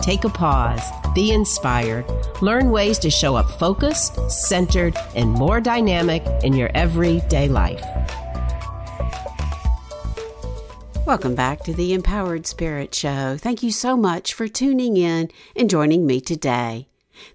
Take a pause, be inspired, learn ways to show up focused, centered, and more dynamic in your everyday life. Welcome back to the Empowered Spirit Show. Thank you so much for tuning in and joining me today.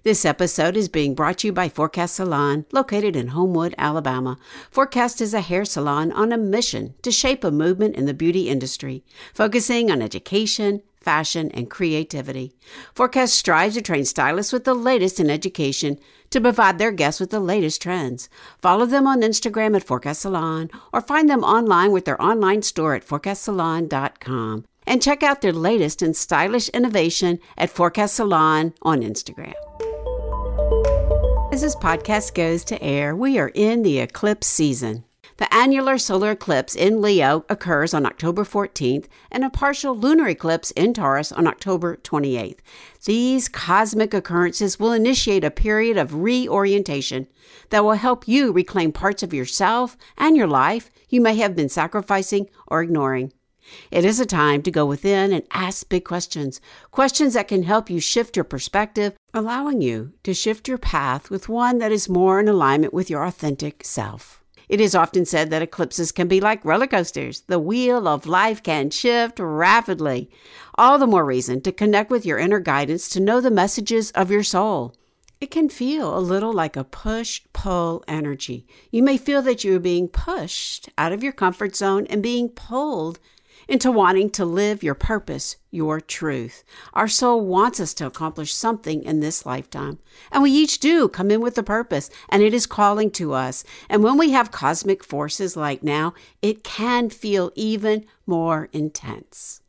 This episode is being brought to you by Forecast Salon, located in Homewood, Alabama. Forecast is a hair salon on a mission to shape a movement in the beauty industry, focusing on education, fashion, and creativity. Forecast strives to train stylists with the latest in education to provide their guests with the latest trends. Follow them on Instagram at Forecast Salon or find them online with their online store at forecastsalon.com. And check out their latest and stylish innovation at Forecast Salon on Instagram. As this podcast goes to air, we are in the eclipse season. The annular solar eclipse in Leo occurs on October 14th and a partial lunar eclipse in Taurus on October 28th. These cosmic occurrences will initiate a period of reorientation that will help you reclaim parts of yourself and your life you may have been sacrificing or ignoring. It is a time to go within and ask big questions, questions that can help you shift your perspective, allowing you to shift your path with one that is more in alignment with your authentic self. It is often said that eclipses can be like roller coasters. The wheel of life can shift rapidly. All the more reason to connect with your inner guidance to know the messages of your soul. It can feel a little like a push-pull energy. You may feel that you are being pushed out of your comfort zone and being pulled into wanting to live your purpose, your truth. Our soul wants us to accomplish something in this lifetime. And we each do come in with a purpose, and it is calling to us. And when we have cosmic forces like now, it can feel even more intense.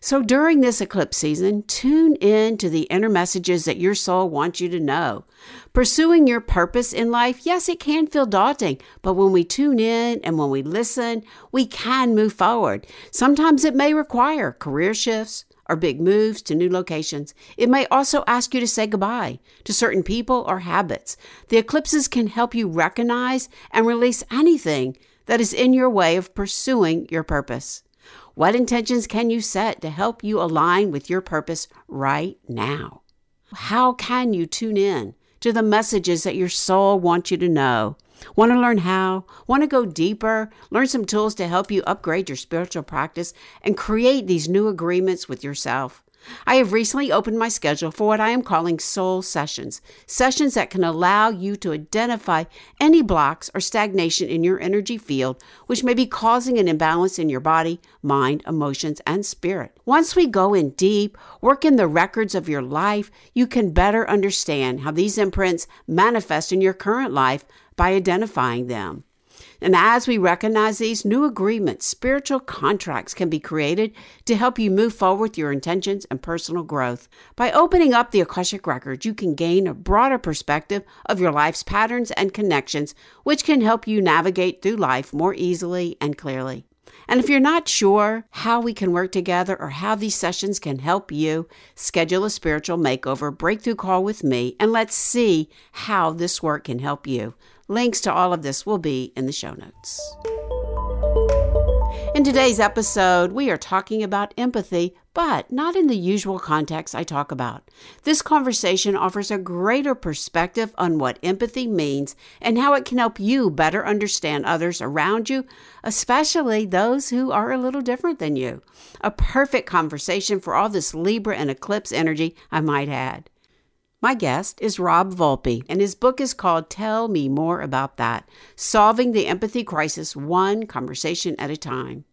So during this eclipse season, tune in to the inner messages that your soul wants you to know. Pursuing your purpose in life, yes, it can feel daunting, but when we tune in and when we listen, we can move forward. Sometimes it may require career shifts or big moves to new locations. It may also ask you to say goodbye to certain people or habits. The eclipses can help you recognize and release anything that is in your way of pursuing your purpose. What intentions can you set to help you align with your purpose right now? How can you tune in to the messages that your soul wants you to know? Want to learn how? Want to go deeper? Learn some tools to help you upgrade your spiritual practice and create these new agreements with yourself. I have recently opened my schedule for what I am calling soul sessions, sessions that can allow you to identify any blocks or stagnation in your energy field, which may be causing an imbalance in your body, mind, emotions, and spirit. Once we go in deep, work in the records of your life, you can better understand how these imprints manifest in your current life by identifying them. And as we recognize these new agreements, spiritual contracts can be created to help you move forward with your intentions and personal growth. By opening up the Akashic Records, you can gain a broader perspective of your life's patterns and connections, which can help you navigate through life more easily and clearly. And if you're not sure how we can work together or how these sessions can help you, schedule a spiritual makeover breakthrough call with me, and let's see how this work can help you. Links to all of this will be in the show notes. In today's episode, we are talking about empathy, but not in the usual context I talk about. This conversation offers a greater perspective on what empathy means and how it can help you better understand others around you, especially those who are a little different than you. A perfect conversation for all this Libra and eclipse energy, I might add. My guest is Rob Volpe, and his book is called Tell Me More About That, Solving the Empathy Crisis One Conversation at a Time.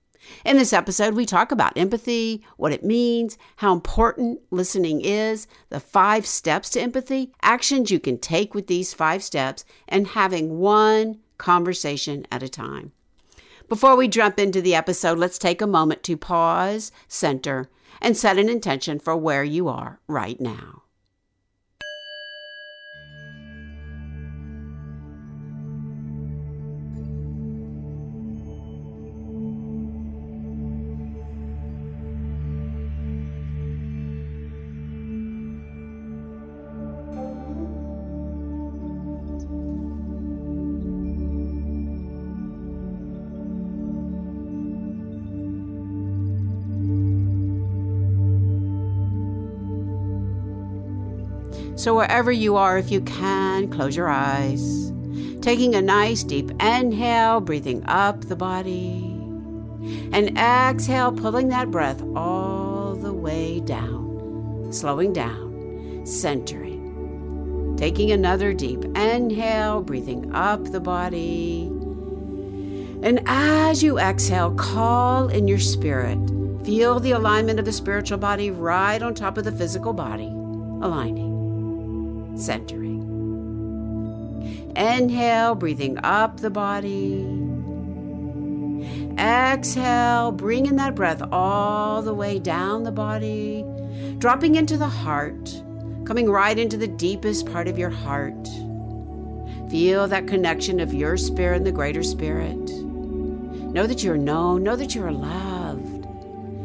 In this episode, we talk about empathy, what it means, how important listening is, the 5 steps to empathy, actions you can take with these 5 steps, and having one conversation at a time. Before we jump into the episode, let's take a moment to pause, center, and set an intention for where you are right now. So wherever you are, if you can, close your eyes. Taking a nice deep inhale, breathing up the body. And exhale, pulling that breath all the way down, slowing down, centering. Taking another deep inhale, breathing up the body. And as you exhale, call in your spirit. Feel the alignment of the spiritual body right on top of the physical body, aligning, centering. Inhale, breathing up the body. Exhale, bringing that breath all the way down the body, dropping into the heart, coming right into the deepest part of your heart. Feel that connection of your spirit and the greater spirit. Know that you're known, know that you're loved.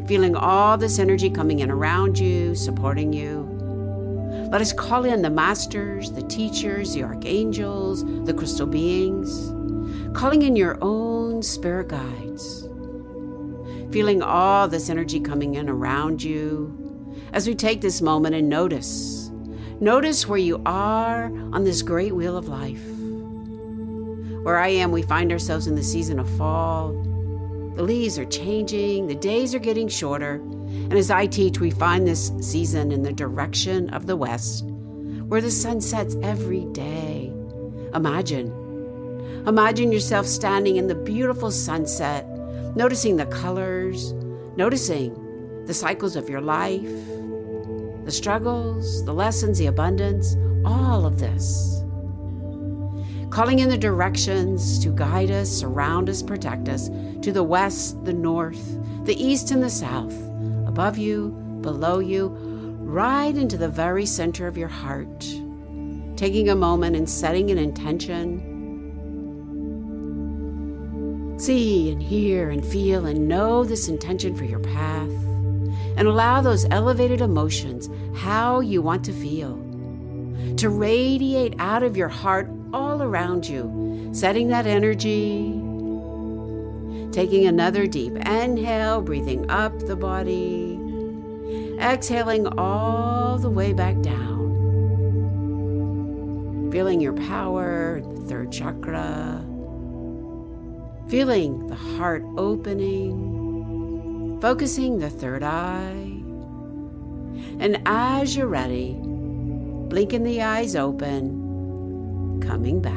Feeling all this energy coming in around you, supporting you. Let us call in the masters, the teachers, the archangels, the crystal beings, calling in your own spirit guides. Feeling all this energy coming in around you as we take this moment and notice. Notice where you are on this great wheel of life. Where I am, we find ourselves in the season of fall. The leaves are changing, the days are getting shorter, and as I teach, we find this season in the direction of the west, where the sun sets every day. Imagine yourself standing in the beautiful sunset, noticing the colors, noticing the cycles of your life, the struggles, the lessons, the abundance, all of this. Calling in the directions to guide us, surround us, protect us, to the west, the north, the east, and the south, above you, below you, right into the very center of your heart. Taking a moment and setting an intention. See and hear and feel and know this intention for your path. And allow those elevated emotions, how you want to feel, to radiate out of your heart all around you, setting that energy. Taking another deep inhale, breathing up the body, exhaling all the way back down. Feeling your power in the third chakra, feeling the heart opening. Focusing the third eye. And as you're ready, blinking the eyes open, coming back.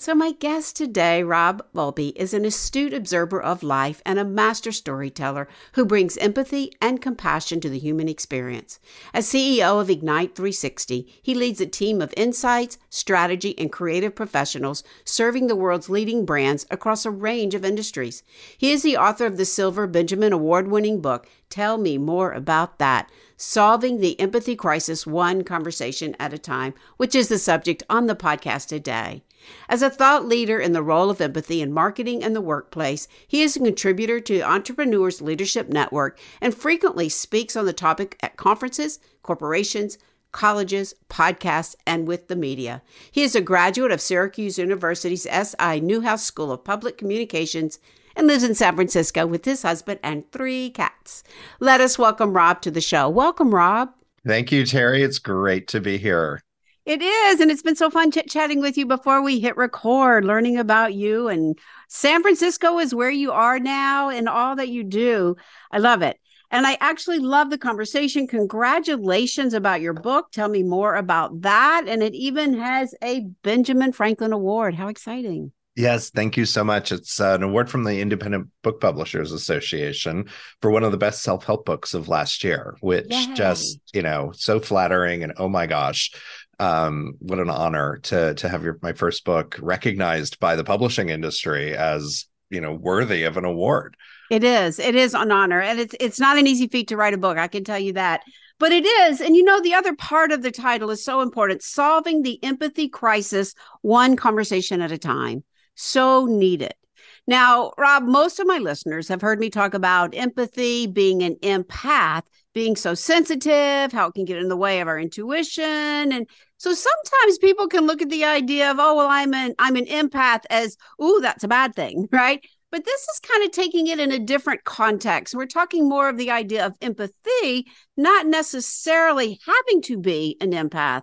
So my guest today, Rob Volpe, is an astute observer of life and a master storyteller who brings empathy and compassion to the human experience. As CEO of Ignite 360, he leads a team of insights, strategy, and creative professionals serving the world's leading brands across a range of industries. He is the author of the Silver Benjamin Award-winning book, Tell Me More About That, Solving the Empathy Crisis One Conversation at a Time, which is the subject on the podcast today. As a thought leader in the role of empathy in marketing and the workplace, he is a contributor to Entrepreneurs Leadership Network and frequently speaks on the topic at conferences, corporations, colleges, podcasts, and with the media. He is a graduate of Syracuse University's S.I. Newhouse School of Public Communications and lives in San Francisco with his husband and 3 cats. Let us welcome Rob to the show. Welcome, Rob. Thank you, Terry. It's great to be here. It is, and it's been so fun chit-chatting with you before we hit record, learning about you, and San Francisco is where you are now and all that you do. I love it. And I actually love the conversation. Congratulations about your book. Tell me more about that. And it even has a Benjamin Franklin Award. How exciting. Yes, thank you so much. It's an award from the Independent Book Publishers Association for one of the best self-help books of last year, which just, so flattering. And oh my gosh, what an honor to have my first book recognized by the publishing industry as, worthy of an award. It is an honor. And it's not an easy feat to write a book. I can tell you that. But it is. And you know, the other part of the title is so important. Solving the empathy crisis, one conversation at a time. So needed. Now, Rob, most of my listeners have heard me talk about empathy, being an empath, being so sensitive, how it can get in the way of our intuition. And so sometimes people can look at the idea of, oh, well, I'm an empath as, ooh, that's a bad thing, right? But this is kind of taking it in a different context. We're talking more of the idea of empathy, not necessarily having to be an empath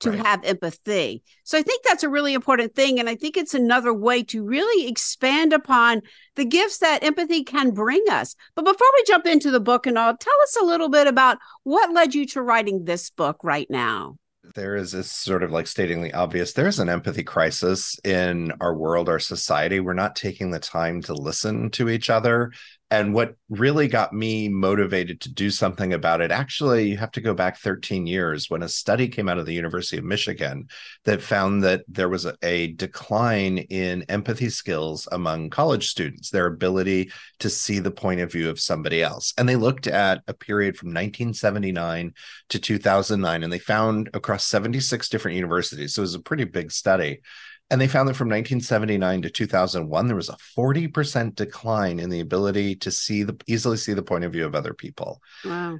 to have empathy. So I think that's a really important thing. And I think it's another way to really expand upon the gifts that empathy can bring us. But before we jump into the book and all, tell us a little bit about what led you to writing this book right now. There is this sort of like stating the obvious. There's an empathy crisis in our world, our society. We're not taking the time to listen to each other. And what really got me motivated to do something about it, actually, you have to go back 13 years when a study came out of the University of Michigan that found that there was a decline in empathy skills among college students, their ability to see the point of view of somebody else. And they looked at a period from 1979 to 2009, and they found across 76 different universities. So it was a pretty big study. And they found that from 1979 to 2001, there was a 40% decline in the ability to easily see the point of view of other people. Wow.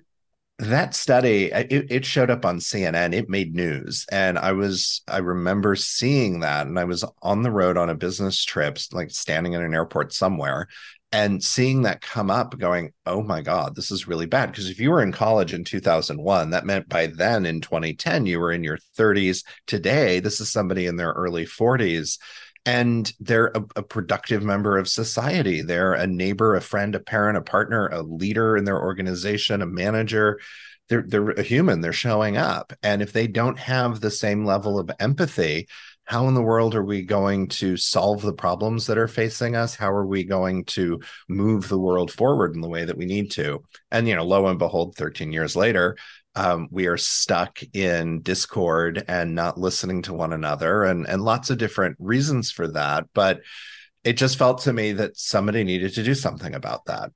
That study, it showed up on CNN. It made news. And I remember seeing that. And I was on the road on a business trip, like standing in an airport somewhere, and seeing that come up going, oh my God, this is really bad. Because if you were in college in 2001, that meant by then in 2010, you were in your 30s. Today, this is somebody in their early 40s. And they're a productive member of society. They're a neighbor, a friend, a parent, a partner, a leader in their organization, a manager. They're a human. They're showing up. And if they don't have the same level of empathy, how in the world are we going to solve the problems that are facing us? How are we going to move the world forward in the way that we need to? And, you know, lo and behold, 13 years later, we are stuck in discord and not listening to one another, and lots of different reasons for that. But it just felt to me that somebody needed to do something about that.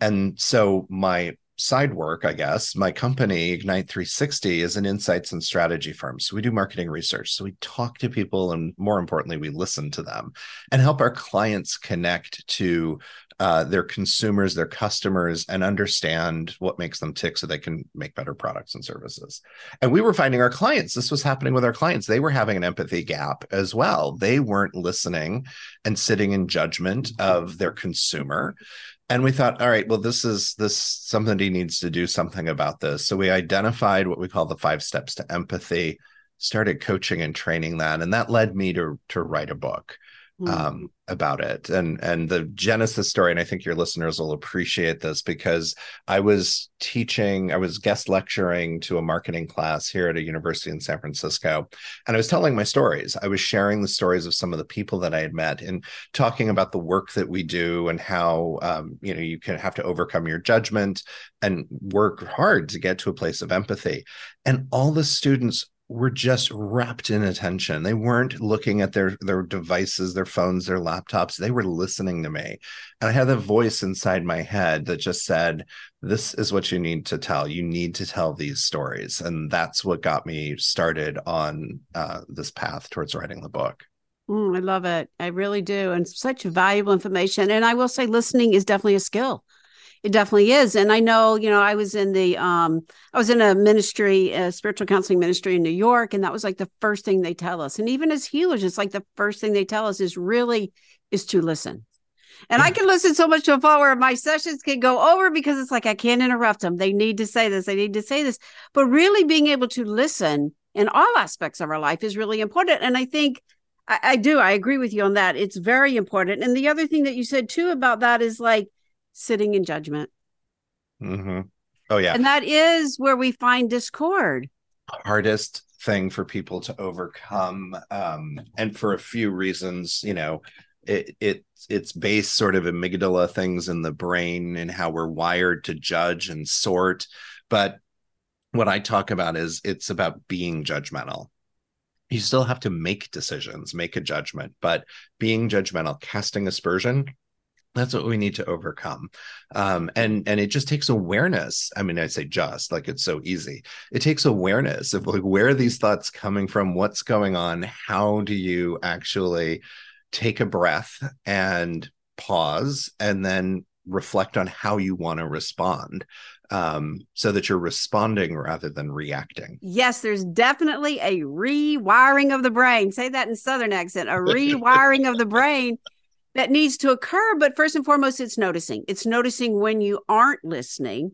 And so my side work, I guess, my company, Ignite 360, is an insights and strategy firm. So we do marketing research. So we talk to people, and more importantly, we listen to them and help our clients connect to their consumers, their customers, and understand what makes them tick so they can make better products and services. And we were finding our clients. This was happening with our clients. They were having an empathy gap as well. They weren't listening and sitting in judgment of their consumer. And we thought, all right, well, this somebody needs to do something about this. So we identified what we call the 5 steps to empathy, started coaching and training that. And that led me to write a book about it. And the genesis story, and I think your listeners will appreciate this, because I was guest lecturing to a marketing class here at a university in San Francisco. And I was telling my stories. I was sharing the stories of some of the people that I had met and talking about the work that we do and how, you know, you can have to overcome your judgment and work hard to get to a place of empathy. And all the students were just wrapped in attention. They weren't looking at their devices, their phones, their laptops. They were listening to me. And I had a voice inside my head that just said, this is what you need to tell. You need to tell these stories. And that's what got me started on this path towards writing the book. I love it. I really do. And such valuable information. And I will say listening is definitely a skill. It definitely is. And I know, you know, I was in a ministry, a spiritual counseling ministry in New York. And that was like the first thing they tell us. And even as healers, it's like the first thing they tell us is to listen. And I can listen so much to a fault where my sessions can go over because it's like, I can't interrupt them. They need to say this. They need to say this. But really being able to listen in all aspects of our life is really important. And I think I do. I agree with you on that. It's very important. And the other thing that you said too about that is like, sitting in judgment. Mm-hmm. Oh, yeah. And that is where we find discord. Hardest thing for people to overcome. And for a few reasons, you know, it's based sort of amygdala things in the brain and how we're wired to judge and sort. But what I talk about is it's about being judgmental. You still have to make decisions, make a judgment, but being judgmental, casting aspersion, That's what we need to overcome. And it just takes awareness. I mean, I say just like it's so easy. It takes awareness of like, where are these thoughts coming from? What's going on? How do you actually take a breath and pause and then reflect on how you want to respond, so that you're responding rather than reacting? Yes, there's definitely a rewiring of the brain. Say that in Southern accent, a rewiring of the brain. That needs to occur, but first and foremost, it's noticing. It's noticing when you aren't listening.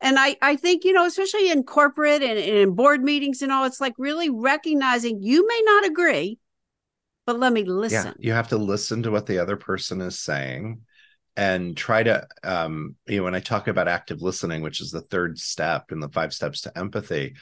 And I think, you know, especially in corporate and in board meetings and all, it's like really recognizing you may not agree, but let me listen. Yeah, you have to listen to what the other person is saying and try to, you know, when I talk about active listening, which is the third step in the 5 steps to empathy,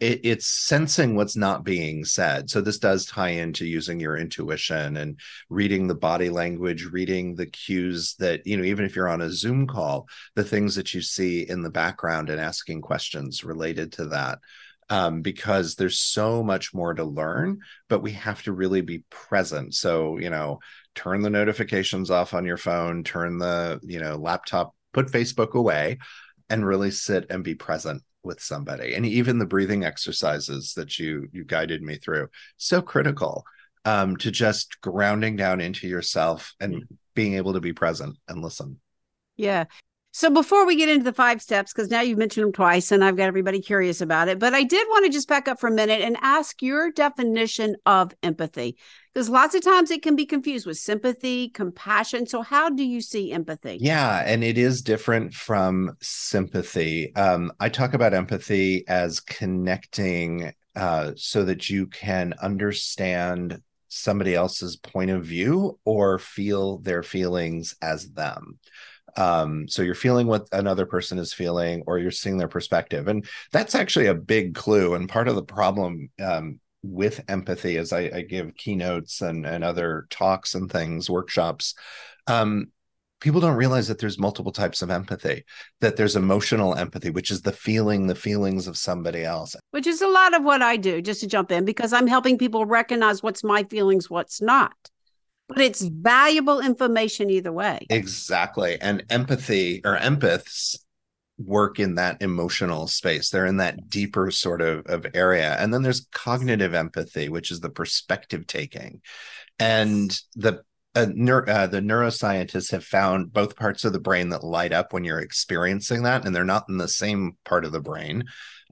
it's sensing what's not being said. So this does tie into using your intuition and reading the body language, reading the cues that, you know, even if you're on a Zoom call, the things that you see in the background and asking questions related to that, because there's so much more to learn, but we have to really be present. So, you know, turn the notifications off on your phone, turn the, you know, laptop, put Facebook away, and really sit and be present with somebody. And even the breathing exercises that you guided me through, so critical to just grounding down into yourself and being able to be present and listen. Yeah. So before we get into the 5 steps, because now you've mentioned them twice and I've got everybody curious about it, but I did want to just back up for a minute and ask your definition of empathy, because lots of times it can be confused with sympathy, compassion. So how do you see empathy? Yeah, and it is different from sympathy. I talk about empathy as connecting so that you can understand somebody else's point of view or feel their feelings as them. So you're feeling what another person is feeling, or you're seeing their perspective. And that's actually a big clue. And part of the problem with empathy is I give keynotes and other talks and things, workshops. People don't realize that there's multiple types of empathy, that there's emotional empathy, which is the feelings of somebody else. Which is a lot of what I do, just to jump in, because I'm helping people recognize what's my feelings, what's not. But it's valuable information either way. Exactly. And empathy or empaths work in that emotional space. They're in that deeper sort of area. And then there's cognitive empathy, which is the perspective taking. And the neuroscientists have found both parts of the brain that light up when you're experiencing that, and they're not in the same part of the brain.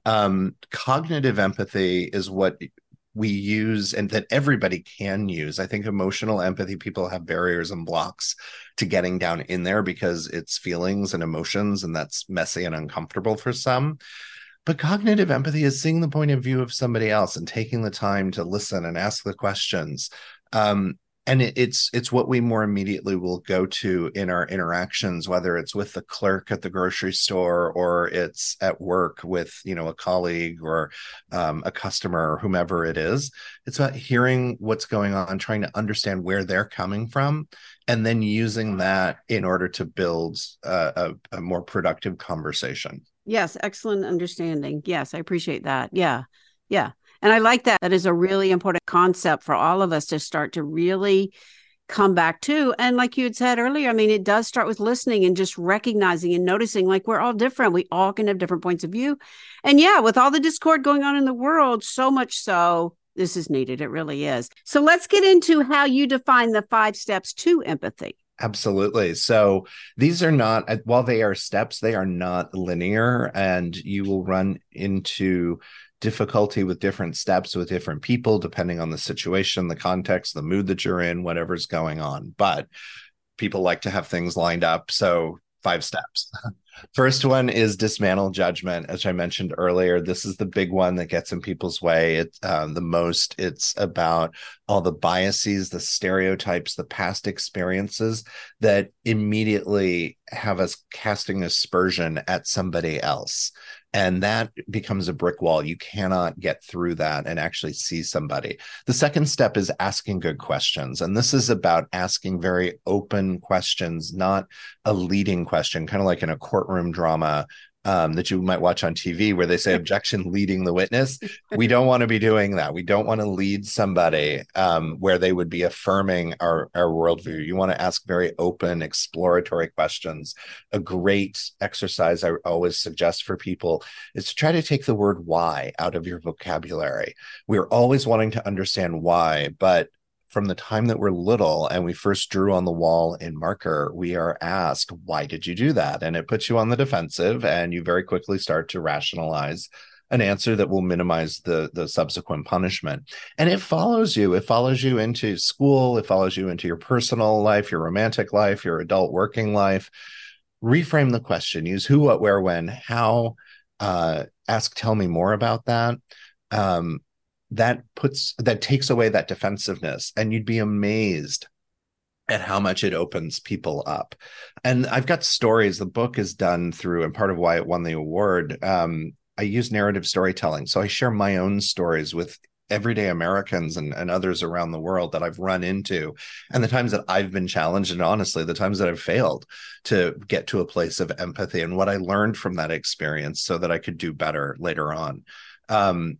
Cognitive empathy is what we use and that everybody can use. I think emotional empathy, people have barriers and blocks to getting down in there because it's feelings and emotions, and that's messy and uncomfortable for some. But cognitive empathy is seeing the point of view of somebody else and taking the time to listen and ask the questions. And it's what we more immediately will go to in our interactions, whether it's with the clerk at the grocery store or it's at work with, you know, a colleague or a customer or whomever it is. It's about hearing what's going on, trying to understand where they're coming from, and then using that in order to build a more productive conversation. Yes, excellent understanding. Yes, I appreciate that. Yeah, yeah. And I like that. That is a really important concept for all of us to start to really come back to. And like you had said earlier, I mean, it does start with listening and just recognizing and noticing, like, we're all different. We all can have different points of view. And yeah, with all the discord going on in the world, so much so, this is needed. It really is. So let's get into how you define the 5 steps to empathy. Absolutely. So these are not, while they are steps, they are not linear, and you will run into difficulty with different steps with different people, depending on the situation, the context, the mood that you're in, whatever's going on. But people like to have things lined up. So 5 steps. First one is dismantle judgment. As I mentioned earlier, this is the big one that gets in people's way the most. It's about all the biases, the stereotypes, the past experiences that immediately have us casting aspersion at somebody else. And that becomes a brick wall. You cannot get through that and actually see somebody. The second step is asking good questions. And this is about asking very open questions, not a leading question, kind of like in a courtroom drama. that you might watch on TV where they say objection leading the witness. We don't want to be doing that. We don't want to lead somebody where they would be affirming our worldview. You want to ask very open, exploratory questions. A great exercise I always suggest for people is to try to take the word why out of your vocabulary. We're always wanting to understand why, but from the time that we're little and we first drew on the wall in marker, we are asked, why did you do that? And it puts you on the defensive and you very quickly start to rationalize an answer that will minimize the subsequent punishment. And it follows you. It follows you into school. It follows you into your personal life, your romantic life, your adult working life. Reframe the question. Use who, what, where, when, how. Ask, tell me more about that. That takes away that defensiveness, and you'd be amazed at how much it opens people up. And I've got stories. The book is done through, and part of why it won the award, I use narrative storytelling. So I share my own stories with everyday Americans and others around the world that I've run into, and the times that I've been challenged, and honestly, the times that I've failed to get to a place of empathy, and what I learned from that experience so that I could do better later on.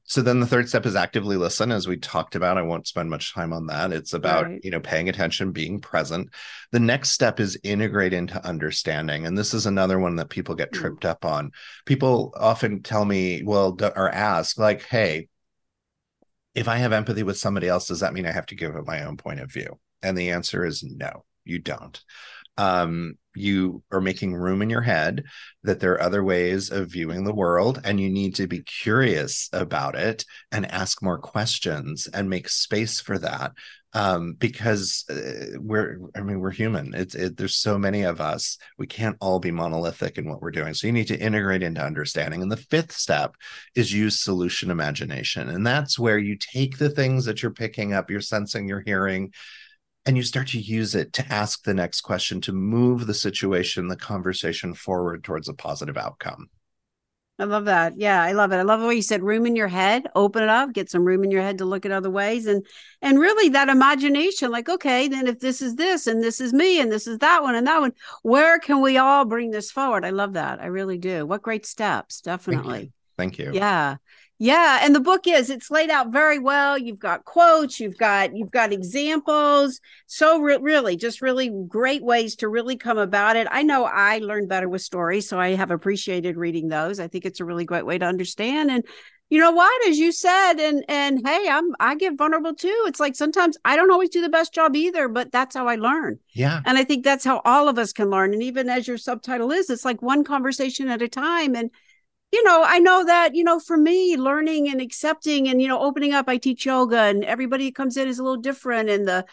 So then the third step is actively listen, as we talked about. I won't spend much time on that. It's about, paying attention, being present. The next step is integrate into understanding. And this is another one that people get tripped up on. People often tell me, or ask like, hey, if I have empathy with somebody else, does that mean I have to give it my own point of view? And the answer is no, you don't. You are making room in your head that there are other ways of viewing the world, and you need to be curious about it and ask more questions and make space for that. Because we're human. There's so many of us. We can't all be monolithic in what we're doing. So you need to integrate into understanding. And the fifth step is use solution imagination. And that's where you take the things that you're picking up, you're sensing, you're hearing, and you start to use it to ask the next question, to move the situation, the conversation forward towards a positive outcome. I love that. Yeah, I love it. I love the way you said room in your head, open it up, get some room in your head to look at other ways. And really that imagination, like, okay, then if this is this, and this is me, and this is that one, where can we all bring this forward? I love that. I really do. What great steps. Definitely. Thank you. Yeah. Yeah. And the book it's laid out very well. You've got quotes, you've got examples. So really great ways to really come about it. I know I learned better with stories, so I have appreciated reading those. I think it's a really great way to understand. And you know what, as you said, and hey, I get vulnerable too. It's like, sometimes I don't always do the best job either, but that's how I learn. Yeah. And I think that's how all of us can learn. And even as your subtitle is, it's like one conversation at a time. And I know that, for me, learning and accepting and, opening up, I teach yoga, and everybody who comes in is a little different. And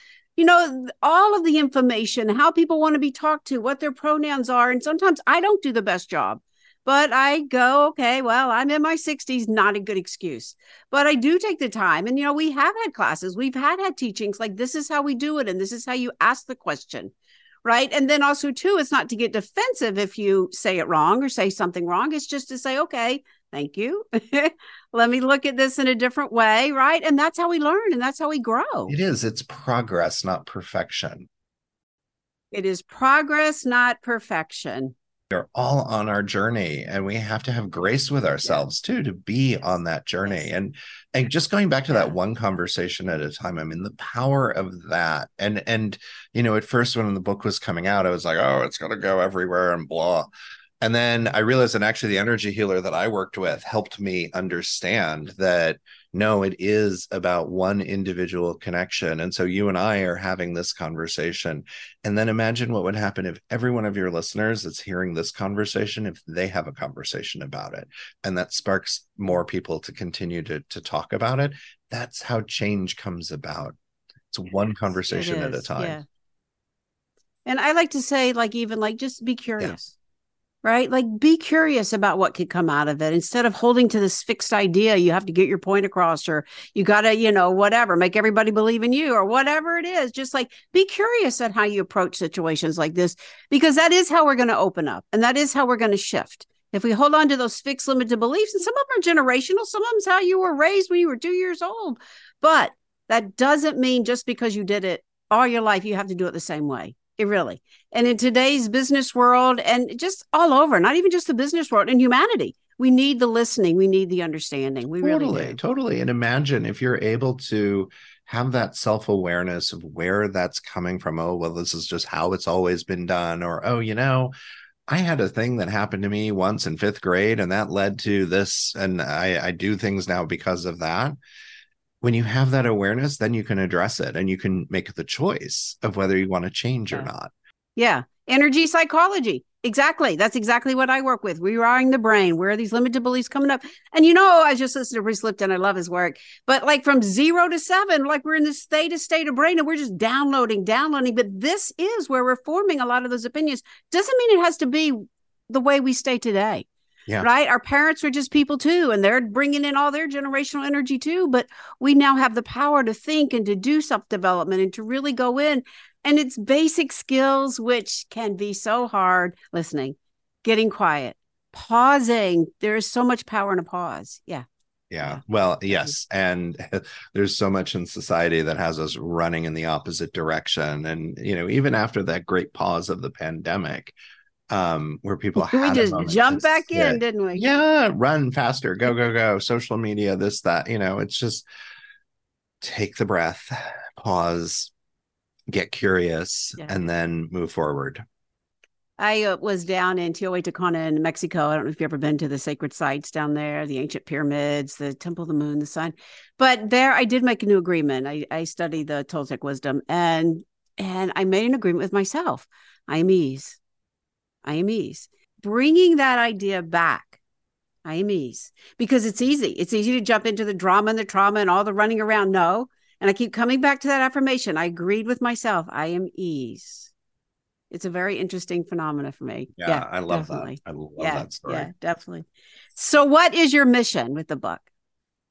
all of the information, how people want to be talked to, what their pronouns are. And sometimes I don't do the best job, but I go, okay, well, I'm in my 60s, not a good excuse, but I do take the time. And, we have had classes, we've had teachings, like this is how we do it. And this is how you ask the question. Right. And then also, too, it's not to get defensive if you say it wrong or say something wrong. It's just to say, OK, thank you. Let me look at this in a different way. Right. And that's how we learn. And that's how we grow. It is. It's progress, not perfection. It is progress, not perfection. We're all on our journey, and we have to have grace with ourselves too, to be on that journey. Yes. And just going back to that one conversation at a time, I mean, the power of that. And, at first when the book was coming out, I was like, oh, it's going to go everywhere and blah. And then I realized, and actually the energy healer that I worked with helped me understand that, no, it is about one individual connection. And so you and I are having this conversation. And then imagine what would happen if every one of your listeners that's hearing this conversation, if they have a conversation about it, and that sparks more people to continue to talk about it. That's how change comes about. It's one conversation at a time. Yeah. And I like to say, just be curious. Yeah. Right? Be curious about what could come out of it. Instead of holding to this fixed idea, you have to get your point across, or you got to, whatever, make everybody believe in you, or whatever it is. Just be curious at how you approach situations like this, because that is how we're going to open up. And that is how we're going to shift. If we hold on to those fixed limited beliefs, and some of them are generational, some of them's how you were raised when you were 2 years old. But that doesn't mean just because you did it all your life, you have to do it the same way. It really. And in today's business world and just all over, not even just the business world, in humanity, we need the listening. We need the understanding. We really do. Totally. And imagine if you're able to have that self-awareness of where that's coming from. Oh, well, this is just how it's always been done. Or, oh, you know, I had a thing that happened to me once in fifth grade and that led to this. And I do things now because of that. When you have that awareness, then you can address it and you can make the choice of whether you want to change or not. Yeah. Energy psychology. Exactly. That's exactly what I work with. Rewiring the brain. Where are these limited beliefs coming up? And, you know, I just listened to Bruce Lipton. I love his work. But like from 0 to 7, like we're in this state of brain and we're just downloading. But this is where we're forming a lot of those opinions. Doesn't mean it has to be the way we stay today. Yeah. Right. Our parents were just people, too, and they're bringing in all their generational energy, too. But we now have the power to think and to do self-development and to really go in. And it's basic skills, which can be so hard. Listening, getting quiet, pausing. There is so much power in a pause. Yeah. Yeah. Well, yes. And there's so much in society that has us running in the opposite direction. And, you know, even after that great pause of the pandemic, where people had just jumped back in, didn't we? Yeah, run faster, go, social media, this, that, you know, it's just take the breath, pause, get curious, and then move forward. I was down in Teotihuacan in Mexico. I don't know if you've ever been to the sacred sites down there, the ancient pyramids, the Temple of the Moon, the Sun. But there I did make a new agreement. I studied the Toltec wisdom and I made an agreement with myself. I am ease. Bringing that idea back, I am ease, because it's easy. It's easy to jump into the drama and the trauma and all the running around. No. And I keep coming back to that affirmation. I agreed with myself. I am ease. It's a very interesting phenomena for me. Yeah, I love definitely. That. I love that story. Yeah, definitely. So what is your mission with the book?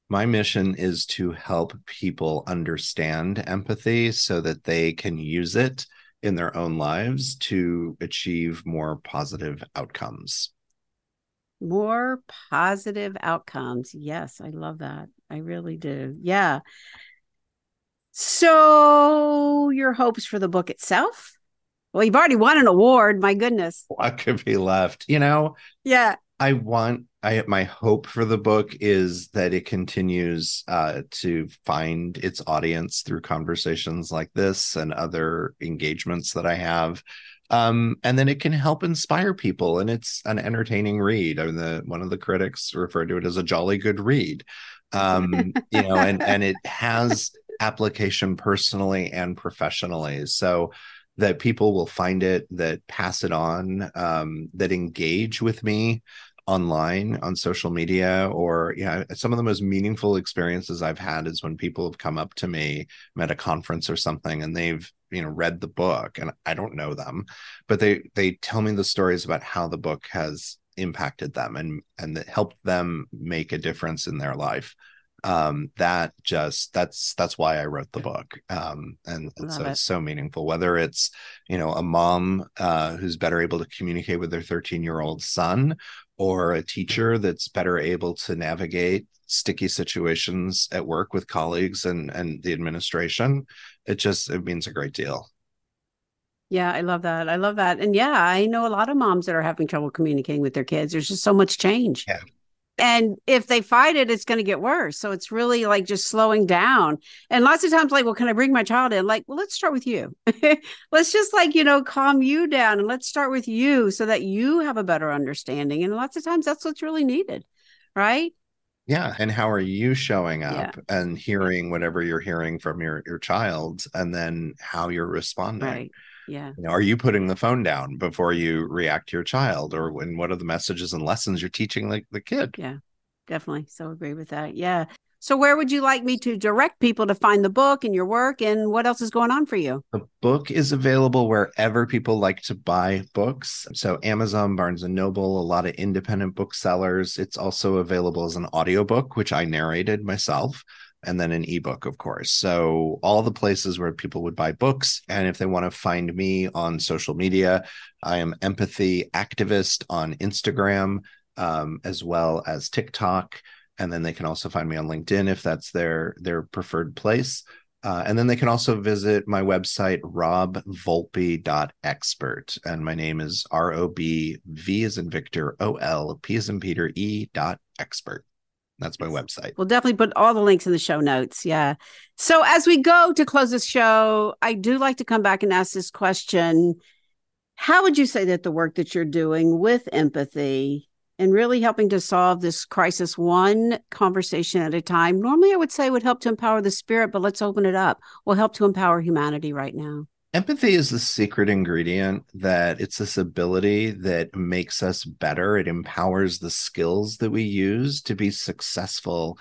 My mission is to help people understand empathy so that they can use it in their own lives to achieve more positive outcomes. More positive outcomes. Yes, I love that. I really do. Yeah. So your hopes for the book itself? Well, you've already won an award. My goodness. What could be left? You know? Yeah. My hope for the book is that it continues to find its audience through conversations like this and other engagements that I have. And then it can help inspire people. And it's an entertaining read. I mean, one of the critics referred to it as a jolly good read. You know, and it has application personally and professionally. So that people will find it, that pass it on, that engage with me online on social media, or, you know, some of the most meaningful experiences I've had is when people have come up to me, I'm at a conference or something, and they've, you know, read the book, and I don't know them, but they tell me the stories about how the book has impacted them and that helped them make a difference in their life. That's why I wrote the book. And so it's so meaningful, whether it's, you know, a mom, who's better able to communicate with their 13-year-old son, or a teacher that's better able to navigate sticky situations at work with colleagues and the administration. It means a great deal. Yeah, I love that. I love that. And yeah, I know a lot of moms that are having trouble communicating with their kids. There's just so much change. Yeah. And if they fight it, it's going to get worse. So it's really like just slowing down. And lots of times, like, well, can I bring my child in? Like, well, let's start with you. Let's just like, you know, calm you down and let's start with you so that you have a better understanding. And lots of times that's what's really needed. Right. Yeah. And how are you showing up and hearing whatever you're hearing from your child, and then how you're responding? Right. Yeah. You know, are you putting the phone down before you react to your child, or what are the messages and lessons you're teaching the kid? Yeah, definitely. So agree with that. Yeah. So where would you like me to direct people to find the book and your work, and what else is going on for you? The book is available wherever people like to buy books. So Amazon, Barnes and Noble, a lot of independent booksellers. It's also available as an audiobook, which I narrated myself. And then an ebook, of course. So all the places where people would buy books. And if they want to find me on social media, I am Empathy Activist on Instagram, as well as TikTok. And then they can also find me on LinkedIn if that's their preferred place. And then they can also visit my website, robvolpe.expert. And my name is R-O-B, V as in Victor, O-L, P as in Peter, E.expert. That's my website. We'll definitely put all the links in the show notes. Yeah. So as we go to close this show, I do like to come back and ask this question. How would you say that the work that you're doing with empathy and really helping to solve this crisis one conversation at a time, normally I would say would help to empower the spirit, but let's open it up, will help to empower humanity right now? Empathy is the secret ingredient, that it's this ability that makes us better. It empowers the skills that we use to be successful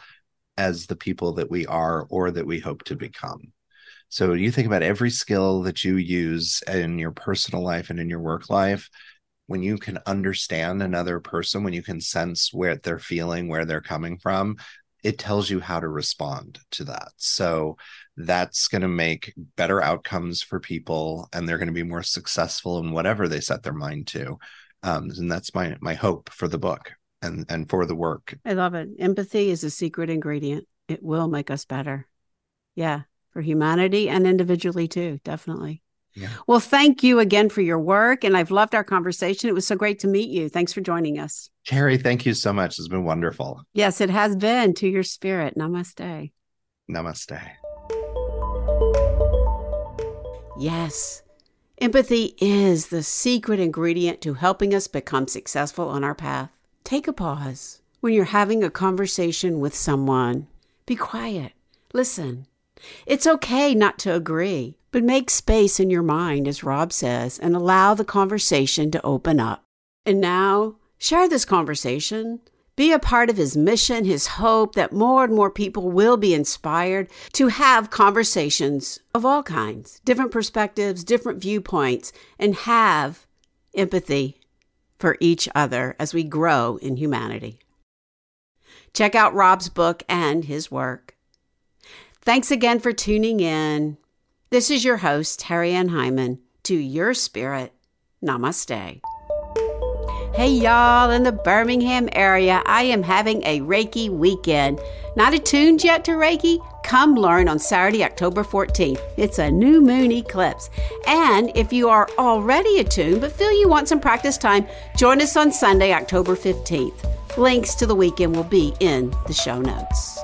as the people that we are or that we hope to become. So you think about every skill that you use in your personal life and in your work life. When you can understand another person, when you can sense where they're feeling, where they're coming from, it tells you how to respond to that. So that's going to make better outcomes for people, and they're going to be more successful in whatever they set their mind to. And that's my hope for the book and for the work. I love it. Empathy is a secret ingredient. It will make us better. Yeah, for humanity and individually too, definitely. Yeah. Well, thank you again for your work. And I've loved our conversation. It was so great to meet you. Thanks for joining us. Terry, thank you so much. It's been wonderful. Yes, it has been. To your spirit. Namaste. Namaste. Yes. Empathy is the secret ingredient to helping us become successful on our path. Take a pause when you're having a conversation with someone. Be quiet. Listen. It's okay not to agree, but make space in your mind, as Rob says, and allow the conversation to open up. And now, share this conversation. Be a part of his mission, his hope that more and more people will be inspired to have conversations of all kinds, different perspectives, different viewpoints, and have empathy for each other as we grow in humanity. Check out Rob's book and his work. Thanks again for tuning in. This is your host, Terry Ann Hyman. To your spirit, namaste. Hey, y'all, in the Birmingham area, I am having a Reiki weekend. Not attuned yet to Reiki? Come learn on Saturday, October 14th. It's a new moon eclipse. And if you are already attuned but feel you want some practice time, join us on Sunday, October 15th. Links to the weekend will be in the show notes.